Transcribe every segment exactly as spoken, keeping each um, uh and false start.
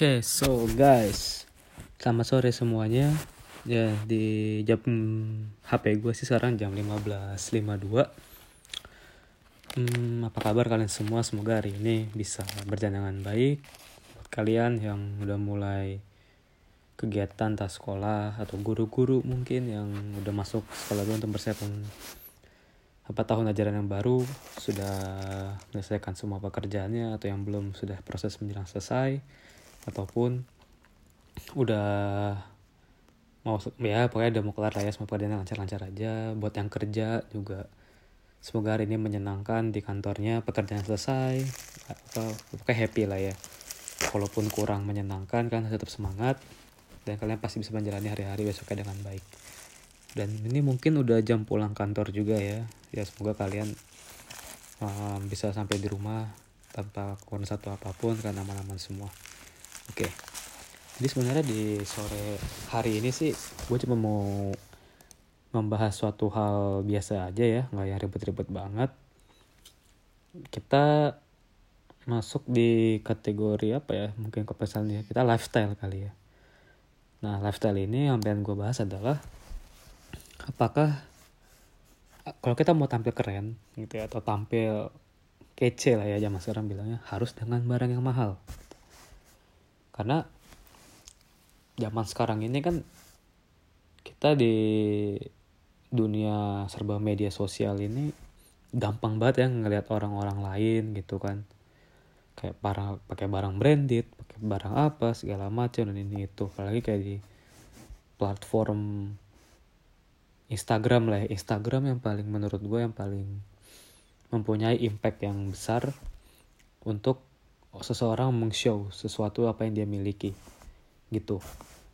Oke, okay, so guys, selamat sore semuanya. Ya, di jam H P gue sih sekarang jam lima belas lewat lima puluh dua. Hmm, apa kabar kalian semua? Semoga hari ini bisa berjalan dengan baik. Buat kalian yang udah mulai kegiatan tas sekolah atau guru-guru mungkin yang udah masuk sekolah baru untuk persiapan apa tahun ajaran yang baru, sudah menyelesaikan semua pekerjaannya, atau yang belum sudah proses menjelang selesai, ataupun udah mau ya pokoknya udah mau kelar lah ya, semua pekerjaannya lancar-lancar aja. Buat yang kerja juga semoga hari ini menyenangkan di kantornya, pekerjaan selesai, atau pokoknya happy lah ya. Walaupun kurang menyenangkan, kalian tetap semangat dan kalian pasti bisa menjalani hari-hari besoknya dengan baik. Dan ini mungkin udah jam pulang kantor juga ya. Ya semoga kalian um, bisa sampai di rumah tanpa kurang satu apapun, karena aman-aman semua. Oke. Okay. Jadi sebenarnya di sore hari ini sih gue cuma mau membahas suatu hal biasa aja ya, nggak yang ribet-ribet banget. Kita masuk di kategori apa ya? Mungkin kepesannya kita lifestyle kali ya. Nah, lifestyle ini yang pengen gue bahas adalah apakah kalau kita mau tampil keren gitu ya, atau tampil kece lah ya zaman sekarang bilangnya, harus dengan barang yang mahal. Karena zaman sekarang ini kan kita di dunia serba media sosial ini gampang banget ya ngelihat orang-orang lain gitu kan, kayak para pakai barang branded, pakai barang apa segala macam dan ini itu. Apalagi kayak di platform Instagram lah ya. Instagram yang paling menurut gue yang paling mempunyai impact yang besar untuk seseorang meng-show sesuatu apa yang dia miliki gitu.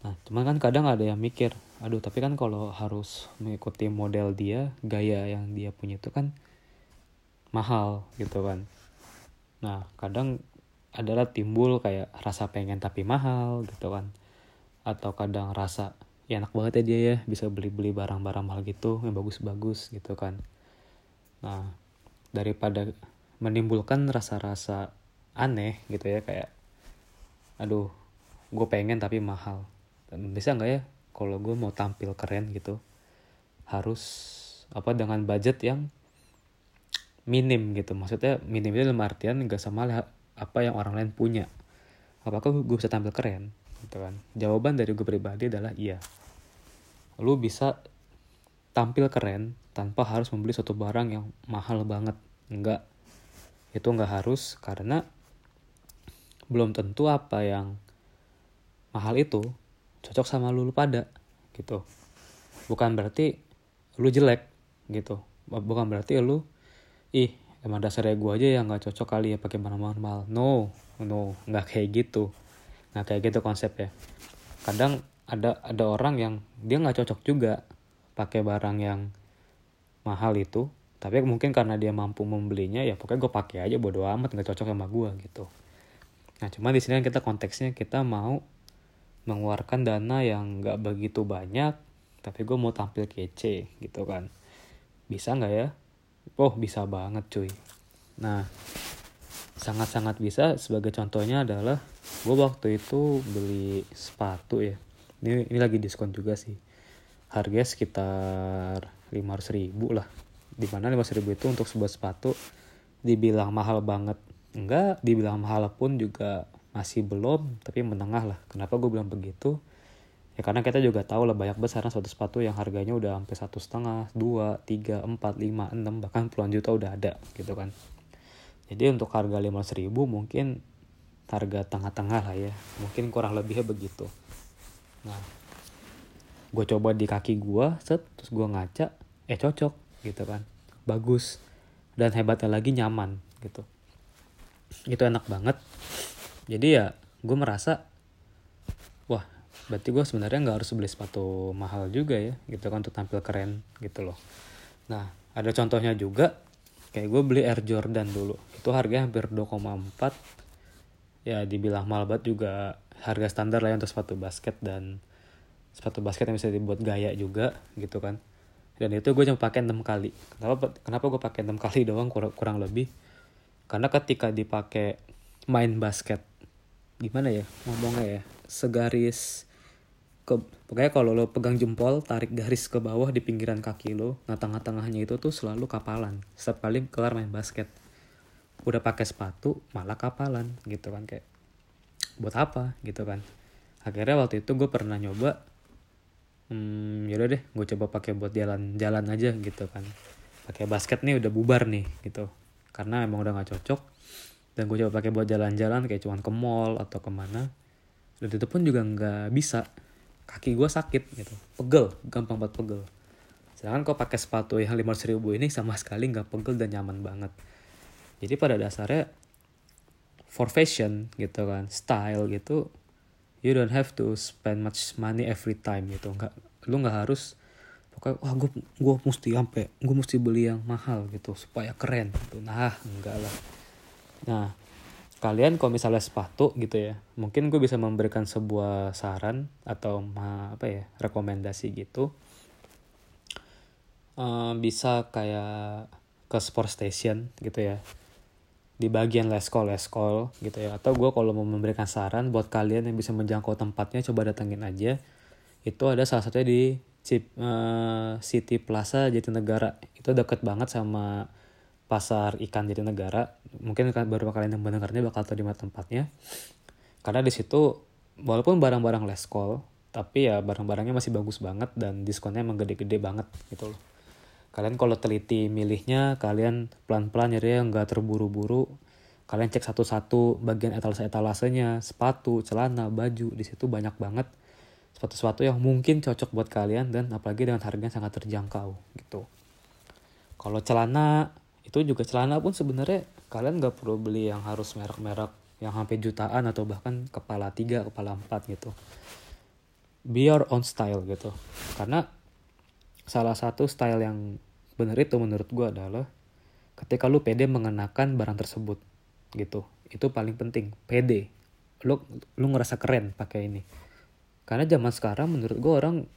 Nah, cuman kan kadang ada yang mikir, aduh tapi kan kalau harus mengikuti model dia, gaya yang dia punya itu kan mahal gitu kan. Nah, kadang adalah timbul kayak rasa pengen tapi mahal gitu kan. Atau kadang rasa, ya enak banget ya dia ya, bisa beli-beli barang-barang mahal gitu, yang bagus-bagus gitu kan. Nah, daripada menimbulkan rasa-rasa aneh gitu ya, kayak aduh gue pengen tapi mahal. Dan bisa gak ya kalau gue mau tampil keren gitu harus apa dengan budget yang minim gitu. Maksudnya minim itu dalam artian gak sama apa yang orang lain punya. Apakah gue bisa tampil keren gitu kan? Jawaban dari gue pribadi adalah iya. Lu bisa tampil keren tanpa harus membeli suatu barang yang mahal banget. Enggak, itu gak harus, karena belum tentu apa yang mahal itu cocok sama lu, lu pada gitu. Bukan berarti lu jelek gitu, bukan berarti lu ih emang dasarnya gue aja yang nggak cocok kali ya pakai barang-barang mahal. No no, nggak kayak gitu, nggak kayak gitu konsepnya. Kadang ada ada orang yang dia nggak cocok juga pakai barang yang mahal itu, tapi mungkin karena dia mampu membelinya ya pokoknya gue pakai aja, bodo amat, nggak cocok sama gue gitu. Nah cuma di sini kita konteksnya kita mau mengeluarkan dana yang gak begitu banyak, tapi gue mau tampil kece gitu kan. Bisa gak ya? Oh bisa banget cuy. Nah sangat-sangat bisa. Sebagai contohnya adalah gue waktu itu beli sepatu ya, ini, ini lagi diskon juga sih, harganya sekitar lima ratus ribu lah. Dimana lima ratus ribu itu untuk sebuah sepatu dibilang mahal banget enggak, dibilang mahal pun juga masih belum, tapi menengah lah. Kenapa gue bilang begitu? Ya karena kita juga tahu lah banyak besar suatu sepatu yang harganya udah sampai satu setengah, dua, tiga, empat, lima, enam, bahkan puluhan juta udah ada gitu kan. Jadi untuk harga lima ratus ribu mungkin harga tengah-tengah lah ya, mungkin kurang lebihnya begitu. Nah, gue coba di kaki gue, set, terus gue ngaca, eh cocok gitu kan, bagus, dan hebatnya lagi nyaman gitu. Itu enak banget. Jadi ya gue merasa, wah berarti gue sebenarnya gak harus beli sepatu mahal juga ya gitu kan untuk tampil keren gitu loh. Nah ada contohnya juga, kayak gue beli Air Jordan dulu. Itu harganya hampir dua koma empat. Ya dibilang mahal banget juga, harga standar lah ya untuk sepatu basket, dan sepatu basket yang bisa dibuat gaya juga gitu kan. Dan itu gue cuma pakai enam kali. Kenapa, kenapa gue pakai enam kali doang kurang, kurang lebih? Karena ketika dipakai main basket gimana ya ngomongnya ya, segaris ke, pokoknya kalau lo pegang jempol tarik garis ke bawah di pinggiran kaki lo, nah tengah-tengahnya itu tuh selalu kapalan. Setiap kali kelar main basket udah pakai sepatu malah kapalan gitu kan, kayak buat apa gitu kan. Akhirnya waktu itu gue pernah nyoba, hmm, yaudah deh gue coba pakai buat jalan-jalan aja gitu kan. Pakai basket nih udah bubar nih gitu, karena emang udah nggak cocok. Dan gue coba pakai buat jalan-jalan kayak cuman ke mall atau kemana, dan itu pun juga nggak bisa. Kaki gue sakit gitu, pegel, gampang banget pegel. Sedangkan kok pakai sepatu yang lima ratus ribu ini sama sekali nggak pegel dan nyaman banget. Jadi pada dasarnya for fashion gitu kan, style gitu, you don't have to spend much money every time gitu. Nggak, lu nggak harus pokoknya wah gue gue mesti ampe, gue mesti beli yang mahal gitu supaya keren gitu. Nah enggak lah. Nah kalian kalau misalnya sepatu gitu ya, mungkin gue bisa memberikan sebuah saran atau ma, apa ya rekomendasi gitu. Uh, bisa kayak ke sport station gitu ya, di bagian leskol-leskol gitu ya. Atau gue kalau mau memberikan saran buat kalian yang bisa menjangkau tempatnya, coba datengin aja. Itu ada salah satunya di Cip, uh, City Plaza Jatinegara. Itu deket banget sama Pasar Ikan Jatinegara. Mungkin baru kalian yang mendengarnya bakal tahu di mana tempatnya. Karena di situ walaupun barang-barang leskol, tapi ya barang-barangnya masih bagus banget dan diskonnya emang gede-gede banget gitu loh. Kalian kalau teliti milihnya, kalian pelan-pelan nyari yang nggak terburu-buru. Kalian cek satu-satu bagian etalase-etalasenya, sepatu, celana, baju. Di situ banyak banget sepatu-sepatu yang mungkin cocok buat kalian dan apalagi dengan harga yang sangat terjangkau gitu. Kalau celana, itu juga celana pun sebenarnya kalian gak perlu beli yang harus merek-merek yang sampai jutaan atau bahkan kepala tiga, kepala empat gitu. Be your own style gitu. Karena salah satu style yang benar itu menurut gue adalah ketika lu pede mengenakan barang tersebut gitu. Itu paling penting, pede. Lu, lu ngerasa keren pakai ini. Karena zaman sekarang menurut gue orang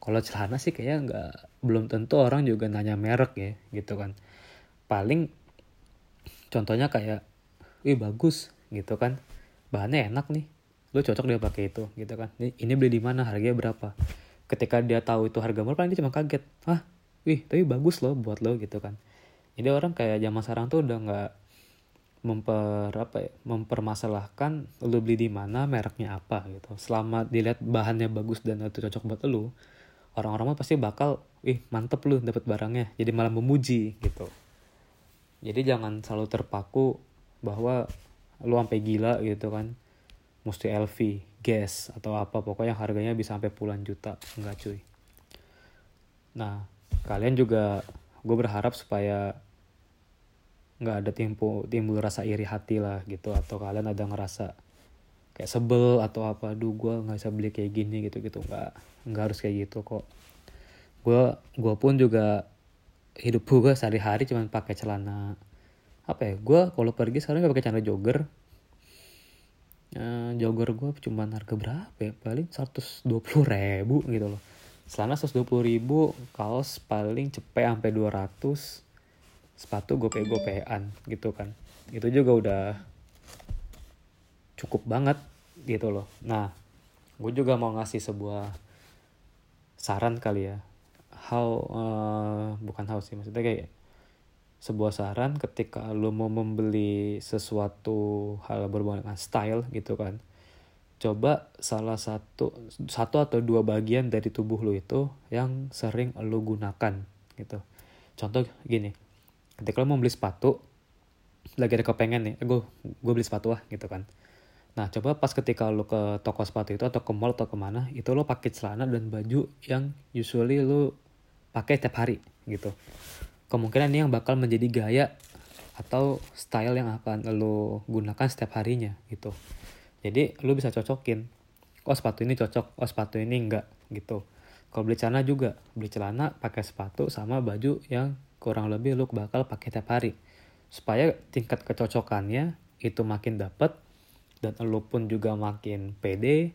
kalau celana sih kayaknya gak, belum tentu orang juga nanya merek ya gitu kan. Paling contohnya kayak, wih bagus gitu kan, bahannya enak nih, lu cocok dia pakai itu gitu kan. Ini beli di mana, harganya berapa? Ketika dia tahu itu harga murah, paling dia cuma kaget, ah, wih tapi bagus loh buat lo gitu kan. Jadi orang kayak zaman sekarang tuh udah nggak memper apa ya, mempermasalahkan lu beli di mana, mereknya apa gitu. Selama dilihat bahannya bagus dan itu cocok buat lu, orang-orang pasti bakal, wih mantep lu dapet barangnya. Jadi malah memuji gitu. Jadi jangan selalu terpaku bahwa lu sampai gila gitu kan. Mesti L V, Guess, atau apa. Pokoknya harganya bisa sampai puluhan juta. Enggak cuy. Nah, kalian juga gue berharap supaya gak ada timbul, timbul rasa iri hati lah gitu. Atau kalian ada ngerasa kayak sebel atau apa. Duh gue gak bisa beli kayak gini gitu-gitu. Enggak, enggak harus kayak gitu kok. Gue, gue pun juga hidup gue sehari-hari cuman pakai celana apa ya, gue kalau pergi sekarang gak pakai celana jogger. E, jogger gue cuman harga berapa ya, paling seratus dua puluh ribu gitu loh. Celana seratus dua puluh ribu, kaos paling cepet sampai dua ratus, sepatu gope-gopean gitu kan. Itu juga udah cukup banget gitu loh. Nah gue juga mau ngasih sebuah saran kali ya, how uh, bukan how sih maksudnya kayak sebuah saran ketika lo mau membeli sesuatu hal berhubungan dengan style gitu kan. Coba salah satu satu atau dua bagian dari tubuh lo itu yang sering lo gunakan gitu. Contoh gini, ketika lo mau beli sepatu, lagi ada kepengen nih, eh, gue gue beli sepatu ah gitu kan. Nah coba pas ketika lo ke toko sepatu itu atau ke mall atau kemana, itu lo pakai celana dan baju yang usually lo pakai tiap hari gitu. Kemungkinan ini yang bakal menjadi gaya atau style yang akan lo gunakan setiap harinya gitu. Jadi lo bisa cocokin, oh sepatu ini cocok, oh sepatu ini enggak gitu. Kalau beli celana juga, beli celana pakai sepatu sama baju yang kurang lebih lo bakal pakai tiap hari, supaya tingkat kecocokannya itu makin dapat dan lo pun juga makin pede.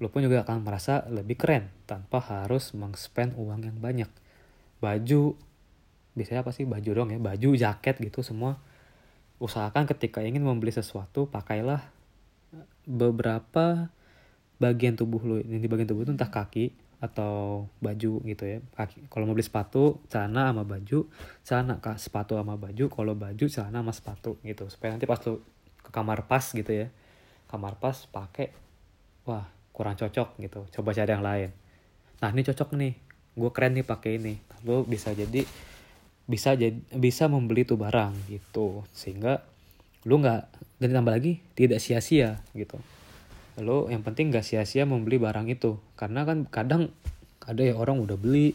Lo pun juga akan merasa lebih keren tanpa harus meng-spend uang yang banyak. Baju, biasanya apa sih baju dong ya, baju, jaket gitu semua. Usahakan ketika ingin membeli sesuatu, pakailah beberapa bagian tubuh lu. Yang di bagian tubuh itu entah kaki atau baju gitu ya. Kaki. Kalau mau beli sepatu, celana sama baju, celana ke sepatu sama baju, kalau baju celana sama sepatu gitu. Supaya nanti pas lu ke kamar pas gitu ya. Kamar pas pakai, wah kurang cocok gitu. Coba cari yang lain. Nah ini cocok nih, gue keren nih pakai ini. Lu bisa jadi bisa jadi bisa membeli tuh barang gitu sehingga lu nggak, dan ditambah lagi tidak sia-sia gitu. Lu yang penting nggak sia-sia membeli barang itu, karena kan kadang ada ya orang udah beli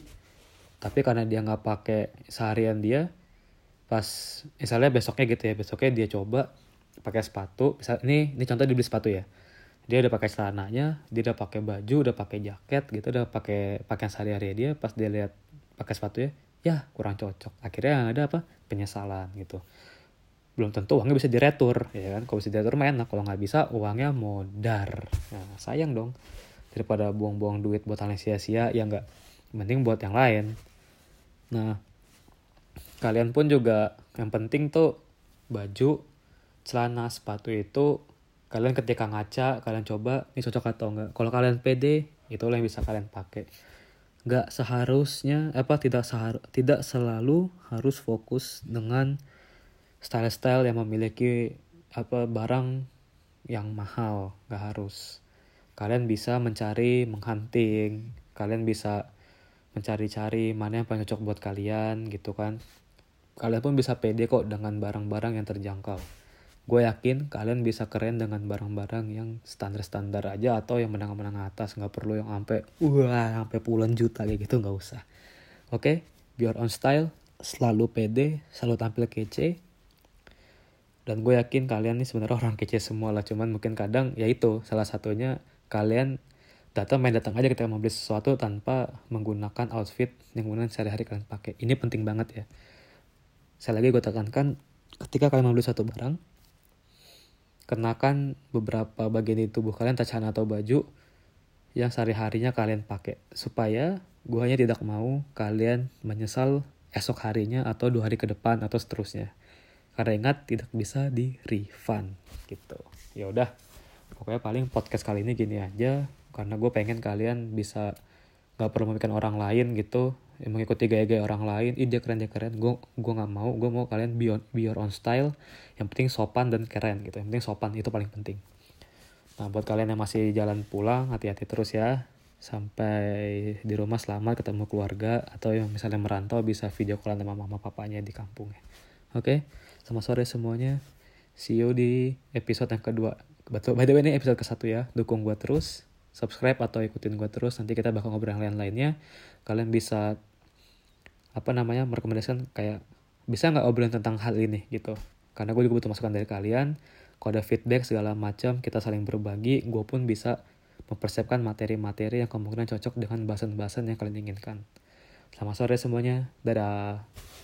tapi karena dia nggak pakai seharian dia, pas misalnya besoknya gitu ya, besoknya dia coba pakai sepatu, misal ini ini contoh dibeli sepatu ya, dia udah pakai celananya, dia udah pakai baju, udah pakai jaket gitu, udah pakai pakaian sehari-hari dia, pas dia lihat pakai sepatu ya, ya kurang cocok. Akhirnya yang ada apa? Penyesalan gitu. Belum tentu uangnya bisa diretur ya kan, kalau bisa diretur mah enak, kalau nggak bisa uangnya modar. Nah sayang dong, daripada buang-buang duit buat hal yang sia-sia ya nggak, mending buat yang lain. Nah kalian pun juga yang penting tuh baju, celana, sepatu itu kalian ketika ngaca kalian coba ini cocok atau enggak. Kalau kalian pede itulah yang bisa kalian pakai. Nggak seharusnya apa tidak sehar tidak selalu harus fokus dengan style-style yang memiliki apa barang yang mahal, nggak harus. Kalian bisa mencari, menghunting, kalian bisa mencari-cari mana yang paling cocok buat kalian gitu kan. Kalian pun bisa pede kok dengan barang-barang yang terjangkau. Gue yakin kalian bisa keren dengan barang-barang yang standar-standar aja atau yang menengah-menengah atas, nggak perlu yang sampai wah sampai puluhan juta kayak gitu, nggak usah. Oke, okay? Be your own style, selalu pede, selalu tampil kece. Dan gue yakin kalian nih sebenarnya orang kece semua lah, cuman mungkin kadang ya itu salah satunya kalian datang main datang aja ketika mau beli sesuatu tanpa menggunakan outfit yang kemudian sehari-hari kalian pakai. Ini penting banget ya. Sekali lagi gue tekankan, ketika kalian membeli satu barang, kenakan beberapa bagian di tubuh kalian, celana atau baju yang sehari-harinya kalian pakai, supaya guanya tidak mau kalian menyesal esok harinya atau dua hari ke depan atau seterusnya. Karena ingat tidak bisa di refund gitu. Ya udah, pokoknya paling podcast kali ini gini aja, karena gue pengen kalian bisa nggak perlu memikirkan orang lain gitu, mengikuti gaya-gaya orang lain. Ih dia keren, dia keren. Gue gue nggak mau. Gue mau kalian be, on, be your own style. Yang penting sopan dan keren gitu. Yang penting sopan itu paling penting. Nah buat kalian yang masih jalan pulang, hati-hati terus ya. Sampai di rumah selamat, ketemu keluarga, atau yang misalnya merantau bisa video callan sama mama papanya di kampungnya. Oke, selamat sore semuanya. See you di episode yang kedua. Betul, by the way ini episode ke satu ya. Dukung gue terus. Subscribe atau ikutin gue terus. Nanti kita bakal ngobrol yang lain-lainnya. Kalian bisa apa namanya merekomendasikan kayak bisa nggak obrolan tentang hal ini gitu, karena gue juga butuh masukan dari kalian. Kalau ada feedback segala macam kita saling berbagi, gue pun bisa mempersiapkan materi-materi yang kemungkinan cocok dengan bahasan-bahasan yang kalian inginkan. Selamat sore semuanya, dadah.